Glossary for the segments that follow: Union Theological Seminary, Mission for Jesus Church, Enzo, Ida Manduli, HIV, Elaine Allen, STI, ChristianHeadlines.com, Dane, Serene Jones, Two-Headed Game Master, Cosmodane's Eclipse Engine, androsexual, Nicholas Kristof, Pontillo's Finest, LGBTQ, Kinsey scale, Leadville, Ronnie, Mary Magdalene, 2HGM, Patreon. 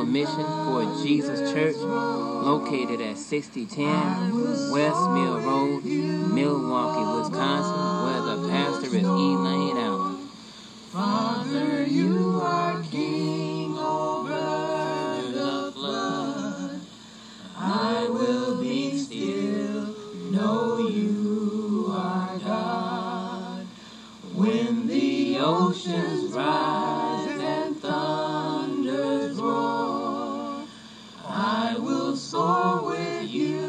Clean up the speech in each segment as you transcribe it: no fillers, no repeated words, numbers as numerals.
for Mission for Jesus Church, located at 6010 West Mill Road, Milwaukee, Wisconsin, where the pastor is Elaine Allen. Father, you are king over the flood. I will be still, know you are God. When the oceans rise, soar with you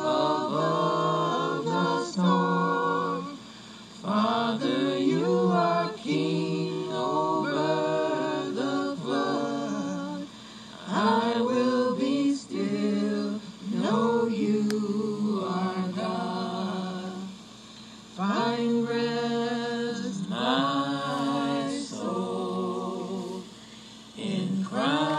above the storm. Father, you are king over the flood. I will be still, know you are God. Find rest, my soul, in Christ.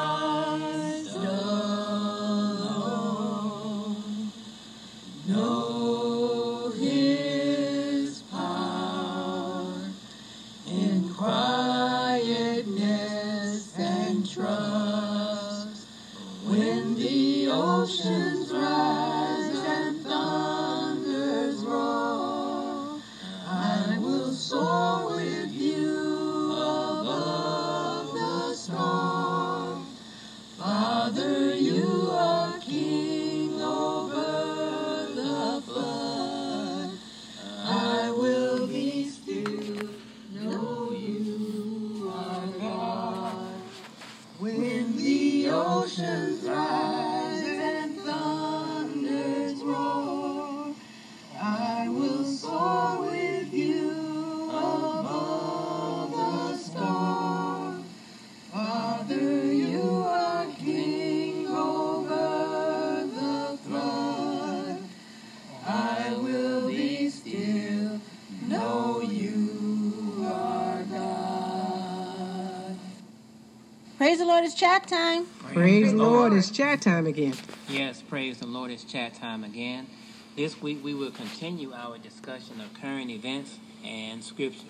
Praise the Lord, it's chat time. Praise the Lord, it's chat time again. Yes, praise the Lord, it's chat time again. This week we will continue our discussion of current events and scriptures.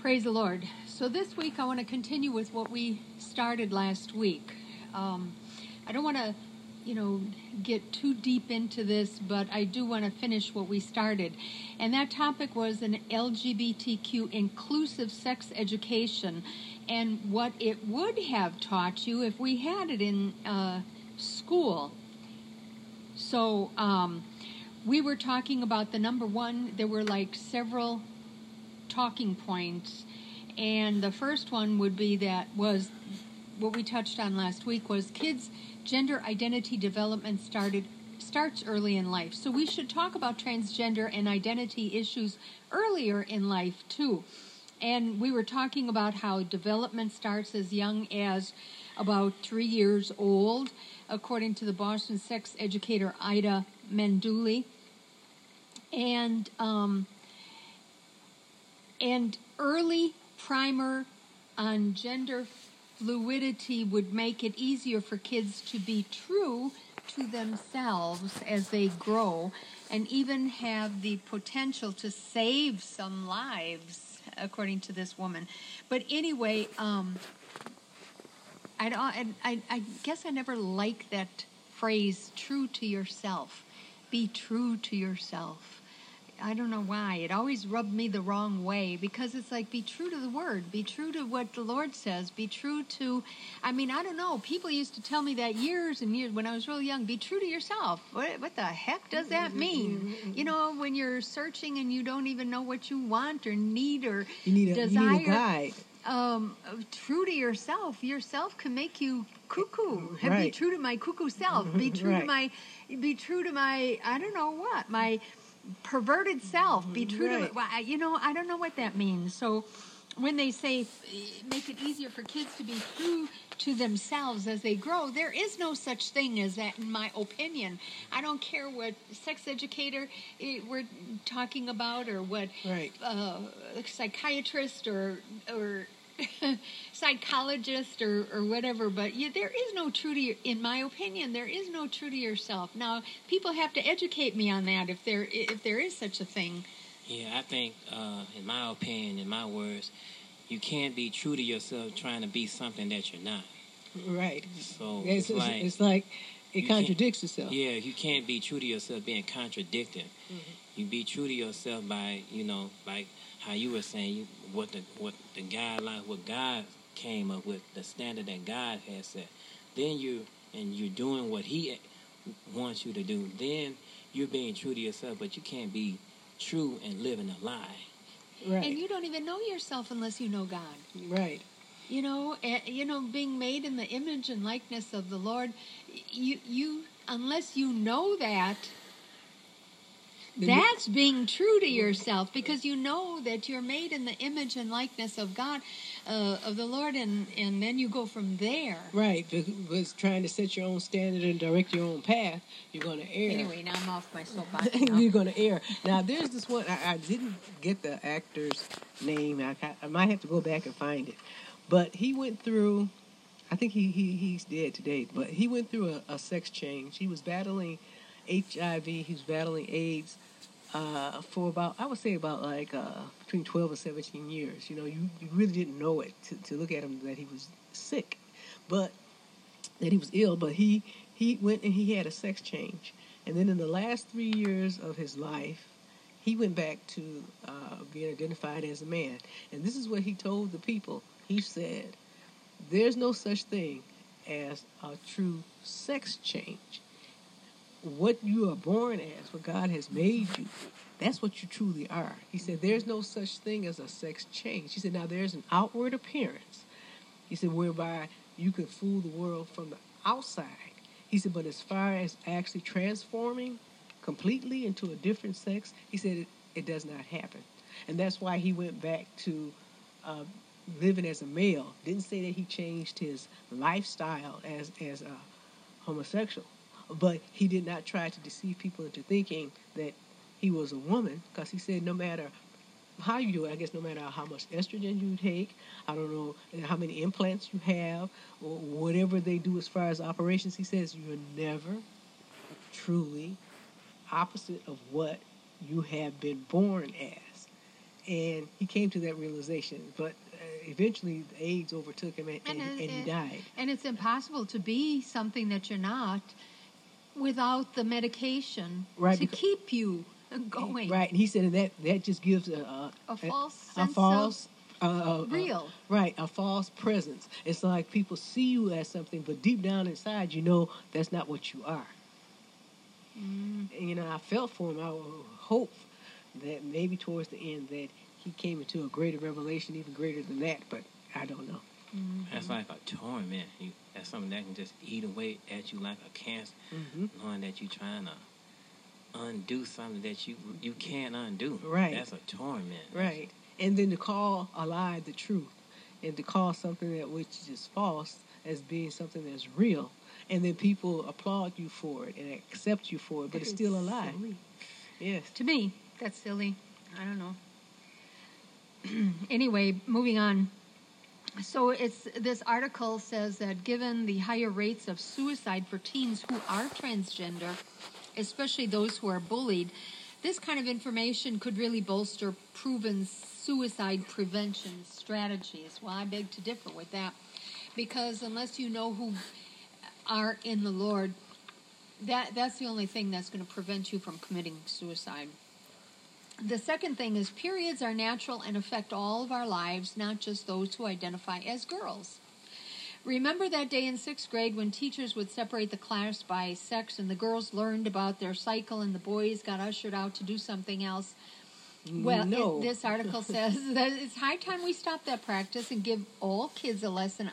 Praise the Lord. So this week I want to continue with what we started last week. I don't want to, get too deep into this, but I do want to finish what we started. And that topic was an LGBTQ inclusive sex education and what it would have taught you if we had it in school. So we were talking about the number one, there were like several talking points. And the first one would be that was what we touched on last week was kids' gender identity development starts early in life. So we should talk about transgender and identity issues earlier in life too. And we were talking about how development starts as young as about 3 years old, according to the Boston sex educator Ida Manduli. And early primer on gender fluidity would make it easier for kids to be true to themselves as they grow and even have the potential to save some lives, according to this woman. But anyway, I guess I never liked that phrase, true to yourself. Be true to yourself. I don't know why. It always rubbed me the wrong way because it's like, be true to the word. Be true to what the Lord says. Be true to, I don't know. People used to tell me that years and years when I was really young, be true to yourself. What the heck does that mean? When you're searching and you don't even know what you want or need or desire. You need a guide. True to yourself. Yourself can make you cuckoo. Right. Be true to my cuckoo self. Be true right. to my, be true to my, I don't know what, my perverted self, be true right. to it. I don't know what that means. So when they say make it easier for kids to be true to themselves as they grow, there is no such thing as that, in my opinion. I don't care what sex educator we're talking about or what right. Psychiatrist or psychologist or whatever, but there is no true to your, in my opinion, there is no true to yourself. Now, people have to educate me on that if there is such a thing. Yeah, I think, in my opinion, in my words, you can't be true to yourself trying to be something that you're not. Right. So it's like it contradicts itself. Yeah, you can't be true to yourself being contradicting. Mm-hmm. You be true to yourself by, you know, like how you were saying, what the guidelines, what God came up with, the standard that God has set. Then you're doing what He wants you to do. Then you're being true to yourself, but you can't be true and living a lie. Right. And you don't even know yourself unless you know God. Right. You know, being made in the image and likeness of the Lord, you unless you know that, that's being true to yourself, because you know that you're made in the image and likeness of God, of the Lord, and then you go from there. Right, because trying to set your own standard and direct your own path, you're going to err. Anyway, now I'm off my soapbox. You're going to err. Now, there's this one, I didn't get the actor's name. I might have to go back and find it. But he went through, I think he's dead today, but he went through a sex change. He was battling HIV, he was battling AIDS for about, I would say about like between 12 and 17 years. You know, you really didn't know it to look at him that he was sick, but that he was ill, but he went and he had a sex change. And then in the last 3 years of his life, he went back to being identified as a man. And this is what he told the people. He said, there's no such thing as a true sex change. What you are born as, what God has made you, that's what you truly are. He said, there's no such thing as a sex change. He said, now there's an outward appearance. He said, whereby you can fool the world from the outside. He said, but as far as actually transforming completely into a different sex, he said, it does not happen. And that's why he went back to living as a male. Didn't say that he changed his lifestyle as a homosexual. But he did not try to deceive people into thinking that he was a woman, because he said no matter how you do it, I guess no matter how much estrogen you take, I don't know how many implants you have, or whatever they do as far as operations, he says you're never truly opposite of what you have been born as. And he came to that realization, but eventually the AIDS overtook him and he died. And it's impossible to be something that you're not without the medication, right, to keep you going. Right, and he said that just gives a false sense of real. Right, a false presence. It's like people see you as something, but deep down inside, you know that's not what you are. Mm. And, you know, I felt for him. I hope that maybe towards the end that he came into a greater revelation, even greater than that, but I don't know. Mm-hmm. That's like a torment. That's something that can just eat away at you like a cancer, mm-hmm. knowing that you're trying to undo something that you can't undo. Right. That's a torment. Right. And then to call a lie the truth, and to call something that which is false as being something that's real, and then people applaud you for it and accept you for it, but it's still a lie. Silly. Yes. To me, that's silly. I don't know. Anyway, moving on. So this article says that given the higher rates of suicide for teens who are transgender, especially those who are bullied, this kind of information could really bolster proven suicide prevention strategies. Well, I beg to differ with that, because unless you know who are in the Lord, that's the only thing that's going to prevent you from committing suicide. The second thing is periods are natural and affect all of our lives, not just those who identify as girls. Remember that day in 6th grade when teachers would separate the class by sex and the girls learned about their cycle and the boys got ushered out to do something else? Well, no. This article says that it's high time we stop that practice and give all kids a lesson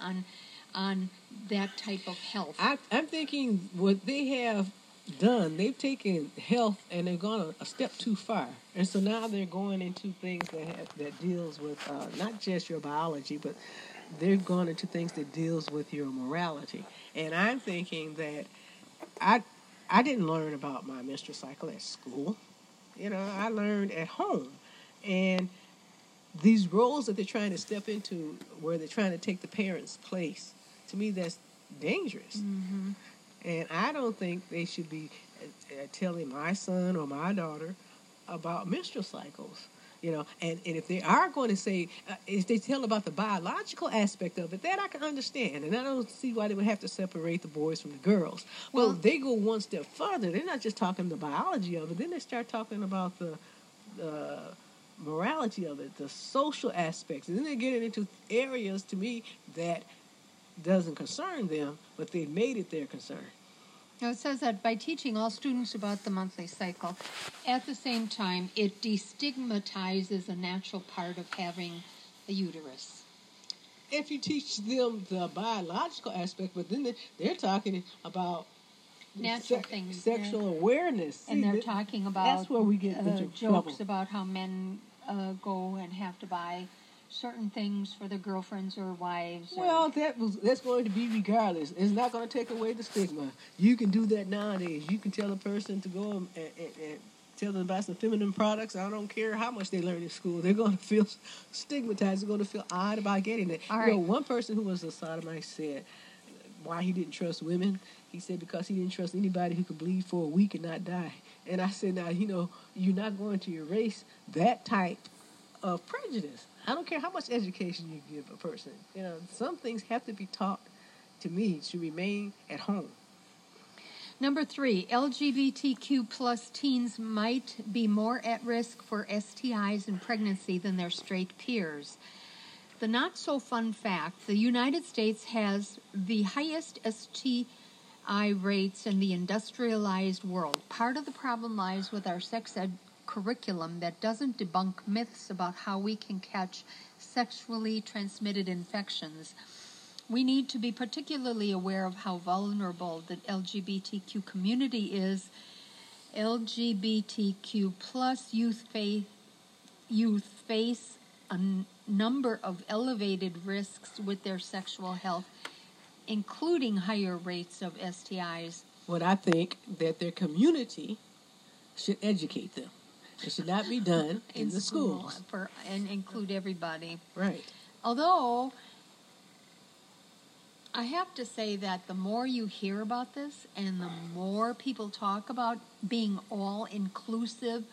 on that type of health. I'm thinking what they have done, they've taken health and they've gone a step too far, and so now they're going into things that deals with not just your biology, but they've gone into things that deals with your morality. And I'm thinking that I didn't learn about my menstrual cycle at school. You know, I learned at home, and these roles that they're trying to step into, where they're trying to take the parents' place, to me that's dangerous. Mm-hmm. And I don't think they should be telling my son or my daughter about menstrual cycles. you know, and if they are going to say, if they tell about the biological aspect of it, that I can understand. And I don't see why they would have to separate the boys from the girls. Well, they go one step further. They're not just talking the biology of it. Then they start talking about the morality of it, the social aspects. And then they get into areas, to me, that doesn't concern them, but they made it their concern. Now, it says that by teaching all students about the monthly cycle, at the same time, it destigmatizes a natural part of having a uterus. If you teach them the biological aspect, but then they're talking about natural things, sexual awareness. And they're talking about, that's where we get the jokes about how men go and have to buy certain things for their girlfriends or wives. Well, that's going to be regardless. It's not going to take away the stigma. You can do that nowadays. You can tell a person to go and tell them to buy some feminine products. I don't care how much they learn in school. They're going to feel stigmatized. They're going to feel odd about getting it. All right. You know, one person who was a sodomite said why he didn't trust women. He said because he didn't trust anybody who could bleed for a week and not die. And I said, now, you know, you're not going to erase that type of prejudice. I don't care how much education you give a person. You know, some things have to be taught, to me, to remain at home. Number 3, LGBTQ plus teens might be more at risk for STIs and pregnancy than their straight peers. The not-so-fun fact, the United States has the highest STI rates in the industrialized world. Part of the problem lies with our sex ed curriculum that doesn't debunk myths about how we can catch sexually transmitted infections. We need to be particularly aware of how vulnerable the LGBTQ community is. LGBTQ plus youth face a number of elevated risks with their sexual health, including higher rates of STIs. Well, I think that their community should educate them. It should not be done in the schools. And include everybody. Right. Although, I have to say that the more you hear about this and the more people talk about being all-inclusive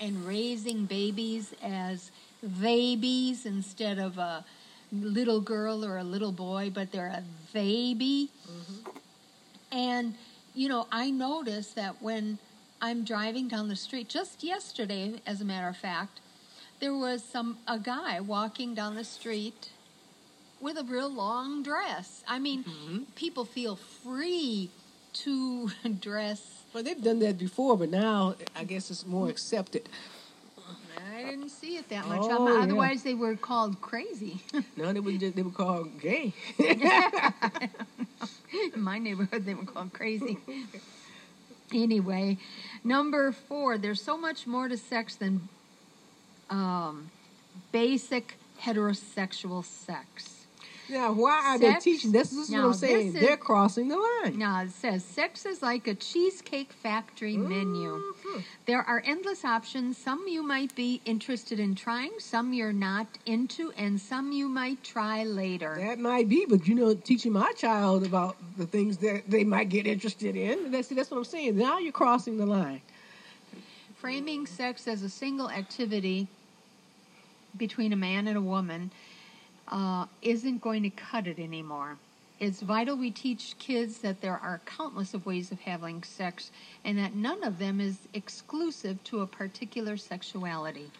and raising babies as babies instead of a little girl or a little boy, but they're a baby. Mm-hmm. And, you know, I noticed that when I'm driving down the street. Just yesterday, as a matter of fact, there was a guy walking down the street with a real long dress. I mean, people feel free to dress. Well, they've done that before, but now I guess it's more accepted. I didn't see it that much. Otherwise, they were called crazy. No, they were called gay. In my neighborhood, they were called crazy. Anyway, number 4, there's so much more to sex than basic heterosexual sex. Now, why are they teaching this? This is what I'm saying. They're crossing the line. Now, it says, sex is like a cheesecake factory menu. There are endless options. Some you might be interested in trying, some you're not into, and some you might try later. That might be, but, you know, teaching my child about the things that they might get interested in, that's what I'm saying. Now you're crossing the line. Framing sex as a single activity between a man and a woman isn't going to cut it anymore. It's vital we teach kids that there are countless of ways of having sex and that none of them is exclusive to a particular sexuality.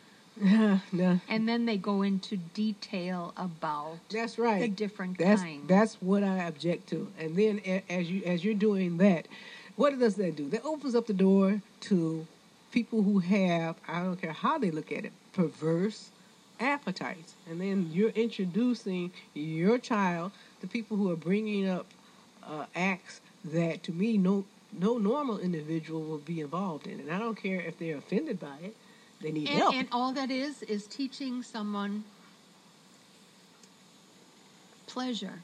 No. And then they go into detail about the different kinds. That's what I object to. And then as you're doing that, what does that do? That opens up the door to people who have, I don't care how they look at it, perverse appetites, and then you're introducing your child to people who are bringing up acts that, to me, no normal individual will be involved in, and I don't care if they're offended by it. They need help. And all that is teaching someone pleasure,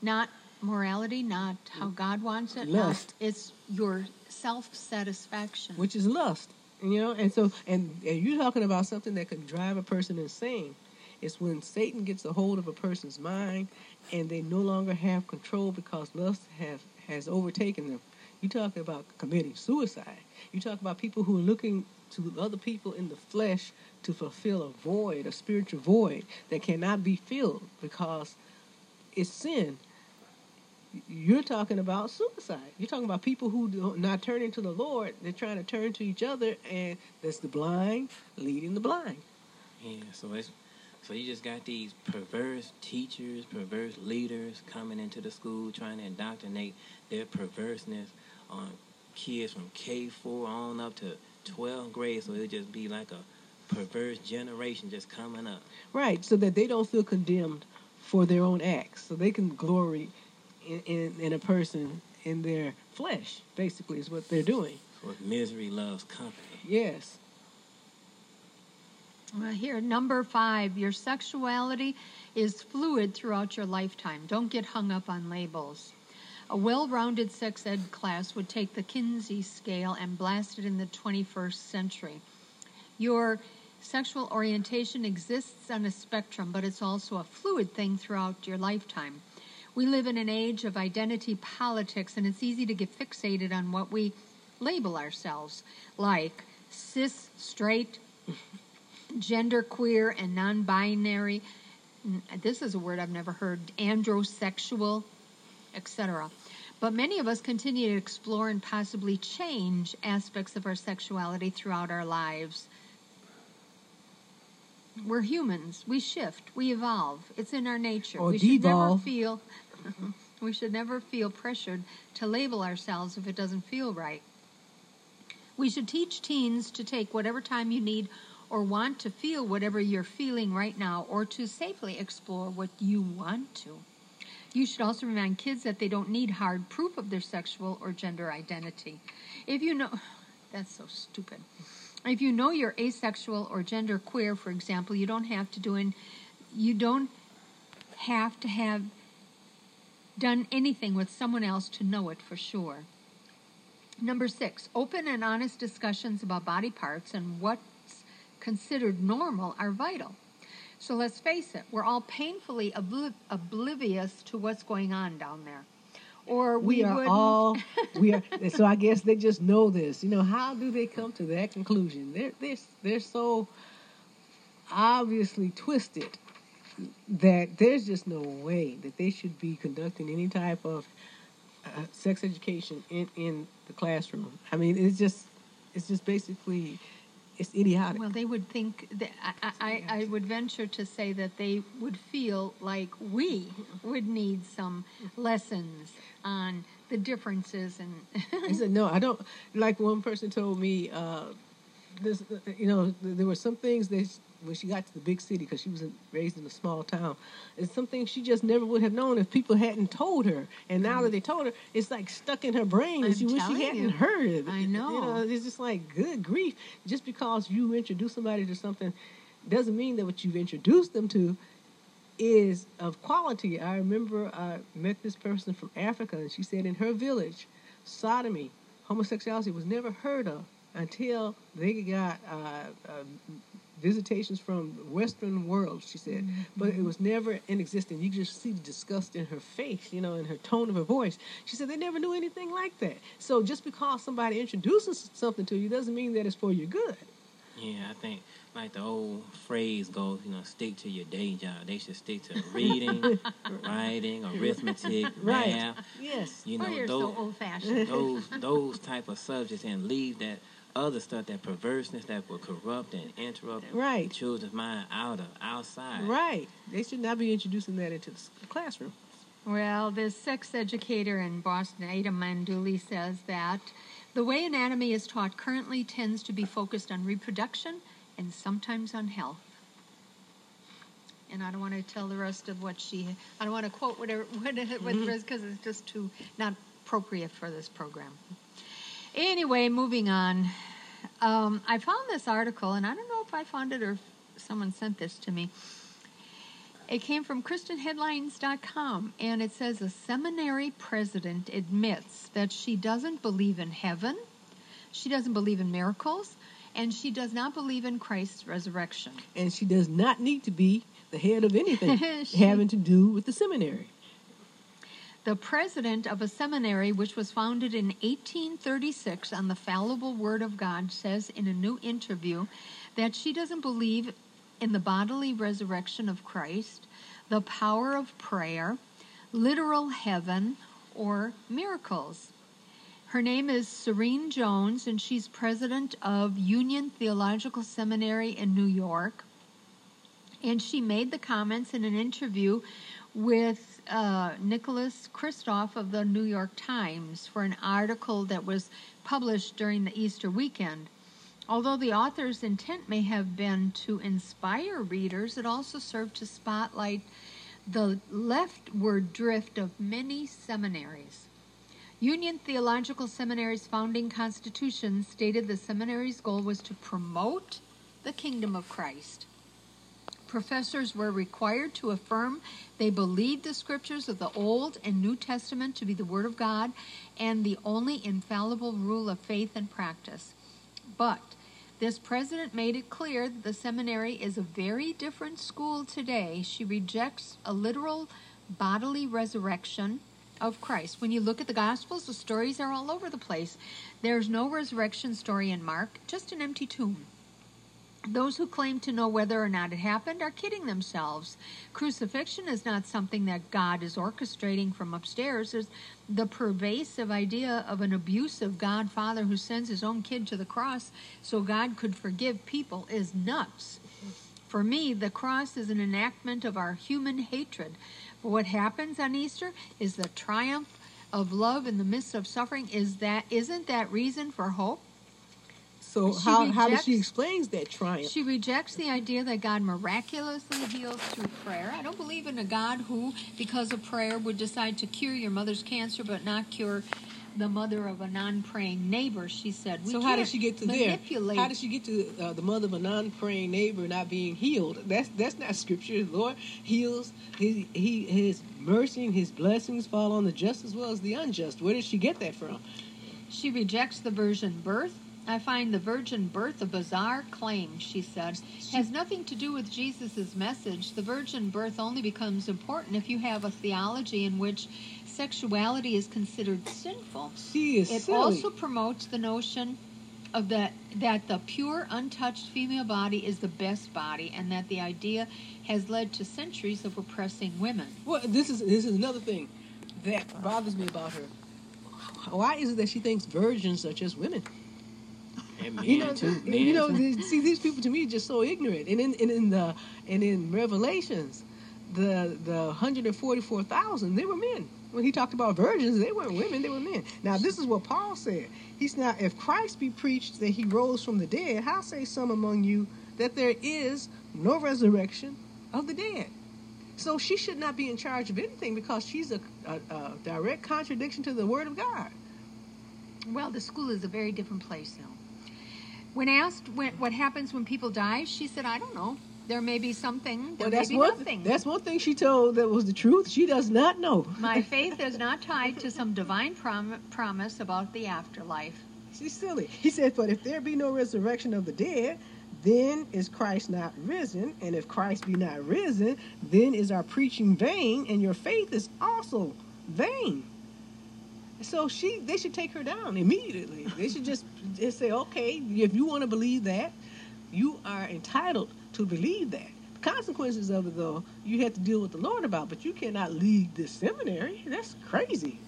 not morality, not how God wants it. Lust. It's your self-satisfaction, which is lust. You know, and you're talking about something that can drive a person insane. It's when Satan gets a hold of a person's mind and they no longer have control because lust has overtaken them. You talk about committing suicide. You talk about people who are looking to other people in the flesh to fulfill a void, a spiritual void that cannot be filled because it's sin. You're talking about suicide. You're talking about people who do not turning to the Lord. They're trying to turn to each other, and that's the blind leading the blind. Yeah, so you just got these perverse teachers, perverse leaders coming into the school trying to indoctrinate their perverseness on kids from K-4 on up to 12th grade, so it'll just be like a perverse generation just coming up. Right, so that they don't feel condemned for their own acts, so they can glory in a person in their flesh, basically, is what they're doing. For misery loves company. Yes. Well, here, number 5, your sexuality is fluid throughout your lifetime. Don't get hung up on labels. A well-rounded sex ed class would take the Kinsey scale and blast it in the 21st century. Your sexual orientation exists on a spectrum, but it's also a fluid thing throughout your lifetime. We live in an age of identity politics, and it's easy to get fixated on what we label ourselves, like cis, straight, genderqueer, and non-binary. This is a word I've never heard, androsexual, etc. But many of us continue to explore and possibly change aspects of our sexuality throughout our lives. We're humans. We shift. We evolve. It's in our nature. Or we devolve. We should never feel pressured to label ourselves if it doesn't feel right. We should teach teens to take whatever time you need or want to feel whatever you're feeling right now, or to safely explore what you want to. You should also remind kids that they don't need hard proof of their sexual or gender identity. If you know... That's so stupid. If you know you're asexual or genderqueer, for example, you don't have to have done anything with someone else to know it for sure. Number 6, open and honest discussions about body parts and what's considered normal are vital. So let's face it, we're all painfully oblivious to what's going on down there. Or we are. So I guess they just know this. You know, how do they come to that conclusion? They're so obviously twisted that there's just no way that they should be conducting any type of sex education in the classroom. I mean, it's just basically it's idiotic. Well, they would think that I would venture to say that they would feel like we would need some lessons on the differences. And I said, no, I don't. Like one person told me, this, you know, there were some things that when she got to the big city, because she was raised in a small town, it's some things she just never would have known if people hadn't told her. And now that they told her, it's like stuck in her brain. And she wish she hadn't heard it. I know. You know. It's just like, good grief. Just because you introduce somebody to something doesn't mean that what you've introduced them to is of quality. I remember I met this person from Africa, and she said in her village, sodomy, homosexuality was never heard of until they got... visitations from the Western world, she said, but it was never in existence. You just see the disgust in her face, you know, in her tone of her voice. She said they never knew anything like that. So just because somebody introduces something to you doesn't mean that it's for your good. Yeah, I think like the old phrase goes, you know, stick to your day job. They should stick to reading, writing, arithmetic, right. Math. Yes, you know, you're so old-fashioned. those type of subjects, and leave that other stuff, that perverseness that will corrupt and interrupt right. children's mind outside. Right. They should not be introducing that into the classroom. Well, this sex educator in Boston, Ida Manduli, says that the way anatomy is taught currently tends to be focused on reproduction and sometimes on health. And I don't want to tell the rest of what I don't want to quote what the rest, because it's just too not appropriate for this program. Anyway, moving on. I found this article, and I don't know if I found it or if someone sent this to me. It came from ChristianHeadlines.com, and it says a seminary president admits that she doesn't believe in heaven, she doesn't believe in miracles, and she does not believe in Christ's resurrection. And she does not need to be the head of anything having to do with the seminary. the president of a seminary which was founded in 1836 on the fallible Word of God, says in a new interview that she doesn't believe in the bodily resurrection of Christ, the power of prayer, literal heaven, or miracles. Her name is Serene Jones, and she's president of Union Theological Seminary in New York. And she made the comments in an interview with Nicholas Kristof of the New York Times for an article that was published during the Easter weekend. Although the author's intent may have been to inspire readers, it also served to spotlight the leftward drift of many seminaries. Union Theological Seminary's founding constitution stated the seminary's goal was to promote the kingdom of Christ. Professors were required to affirm they believed the scriptures of the Old and New Testament to be the Word of God and the only infallible rule of faith and practice. But this president made it clear that the seminary is a very different school today. She rejects a literal bodily resurrection of Christ. When you look at the Gospels, the stories are all over the place. There's no resurrection story in Mark, just an empty tomb. Those who claim to know whether or not it happened are kidding themselves. Crucifixion is not something that God is orchestrating from upstairs. It's the pervasive idea of an abusive God Father who sends his own kid to the cross so God could forgive people is nuts. For me, the cross is an enactment of our human hatred. But what happens on Easter is the triumph of love in the midst of suffering. Isn't that reason for hope? So how does she explains that triumph? She rejects the idea that God miraculously heals through prayer. I don't believe in a God who, because of prayer, would decide to cure your mother's cancer but not cure the mother of a non-praying neighbor, she said. So how did she get to there? How did she get to the mother of a non-praying neighbor not being healed? That's not scripture. The Lord heals. His mercy and his blessings fall on the just as well as the unjust. Where did she get that from? She rejects the virgin birth. I find the virgin birth a bizarre claim, she said. Has nothing to do with Jesus' message. The virgin birth only becomes important if you have a theology in which sexuality is considered sinful. She is silly. It also promotes the notion of that the pure, untouched female body is the best body, and that the idea has led to centuries of oppressing women. Well, this is another thing that bothers me about her. Why is it that she thinks virgins are just women? And see, these people to me are just so ignorant. And in Revelations, the 144,000, they were men. When he talked about virgins, they weren't women; they were men. Now, this is what Paul said. He's not. If Christ be preached that he rose from the dead, how say some among you that there is no resurrection of the dead? So she should not be in charge of anything because she's a direct contradiction to the Word of God. Well, the school is a very different place now. When asked what happens when people die, she said, I don't know. There may be something, there may be nothing. That's one thing she told that was the truth. She does not know. My faith is not tied to some divine promise about the afterlife. She's silly. He said, but if there be no resurrection of the dead, then is Christ not risen? And if Christ be not risen, then is our preaching vain, and your faith is also vain. So they should take her down immediately. They should just say, okay, if you want to believe that, you are entitled to believe that. The consequences of it, though, you have to deal with the Lord about, but you cannot leave this seminary. That's crazy.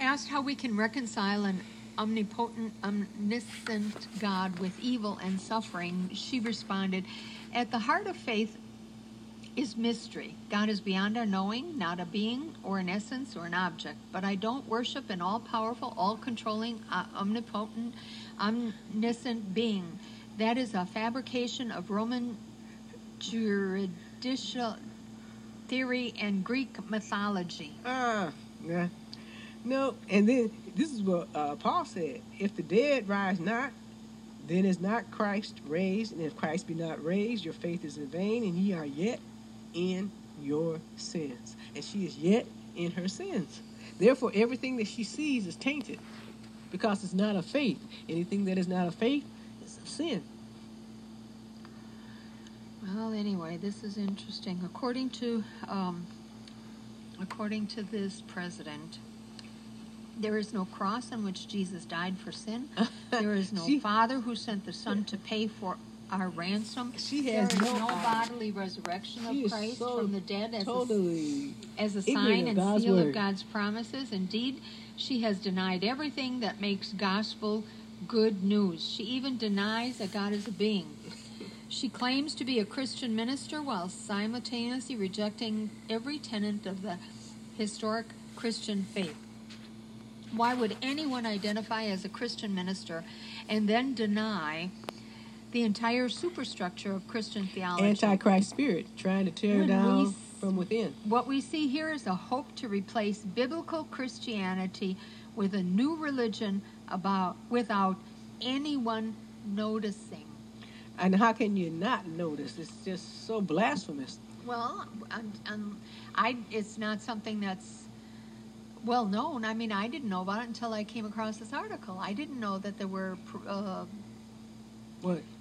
Asked how we can reconcile an omnipotent, omniscient God with evil and suffering, she responded, at the heart of faith is mystery. God is beyond our knowing, not a being or an essence or an object. But I don't worship an all-powerful, all-controlling, omnipotent, omniscient being. That is a fabrication of Roman juridical theory and Greek mythology. Yeah. No, and then this is what Paul said. If the dead rise not, then is not Christ raised? And if Christ be not raised, your faith is in vain, and ye are yet in your sins. And she is yet in her sins. Therefore, everything that she sees is tainted because it's not of faith. Anything that is not of faith is of sin. Well, anyway, this is interesting. According to According to this president, there is no cross on which Jesus died for sin. There is no Father who sent the Son to pay for our ransom. There is no bodily resurrection of Christ from the dead as a sign and seal of God's promises. Indeed, she has denied everything that makes gospel good news. She even denies that God is a being. She claims to be a Christian minister while simultaneously rejecting every tenet of the historic Christian faith. Why would anyone identify as a Christian minister and then deny the entire superstructure of Christian theology? Antichrist spirit, trying to tear down from within. What we see here is a hope to replace biblical Christianity with a new religion without anyone noticing. And how can you not notice? It's just so blasphemous. Well, it's not something that's well known. I mean, I didn't know about it until I came across this article. I didn't know that there were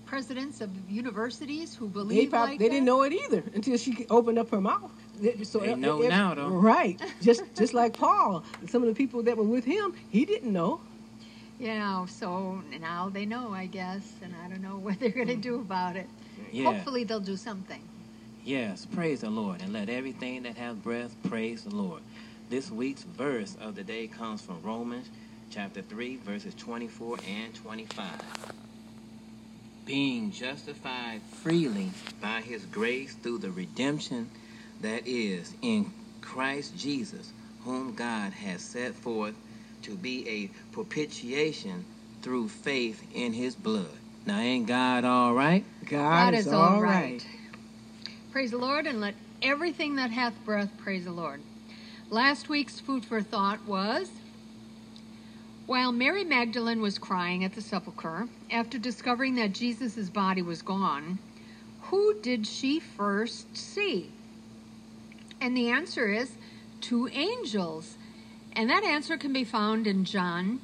presidents of universities who believe they didn't know it either until she opened up her mouth. So they know now, though. Right. Just like Paul. Some of the people that were with him, he didn't know. Yeah, so now they know, I guess, and I don't know what they're going to do about it. Yeah. Hopefully they'll do something. Yes, praise the Lord, and let everything that hath breath praise the Lord. This week's verse of the day comes from Romans chapter 3, verses 24 and 25. Being justified freely by his grace through the redemption that is in Christ Jesus, whom God has set forth to be a propitiation through faith in his blood. Now, ain't God all right? God is all right. Praise the Lord, and let everything that hath breath praise the Lord. Last week's food for thought was, while Mary Magdalene was crying at the sepulchre, after discovering that Jesus' body was gone, who did she first see? And the answer is, two angels. And that answer can be found in John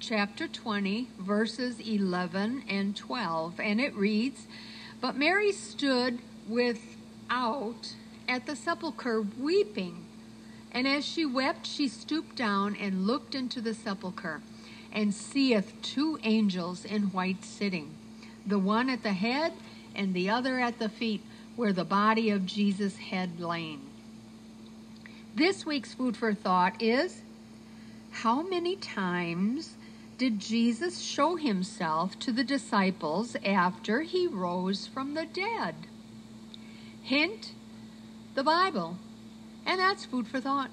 chapter 20, verses 11 and 12. And it reads, But Mary stood without at the sepulchre weeping. And as she wept, she stooped down and looked into the sepulchre, and seeth two angels in white sitting, the one at the head and the other at the feet, where the body of Jesus had lain. This week's food for thought is, how many times did Jesus show himself to the disciples after he rose from the dead? Hint, the Bible. And that's food for thought.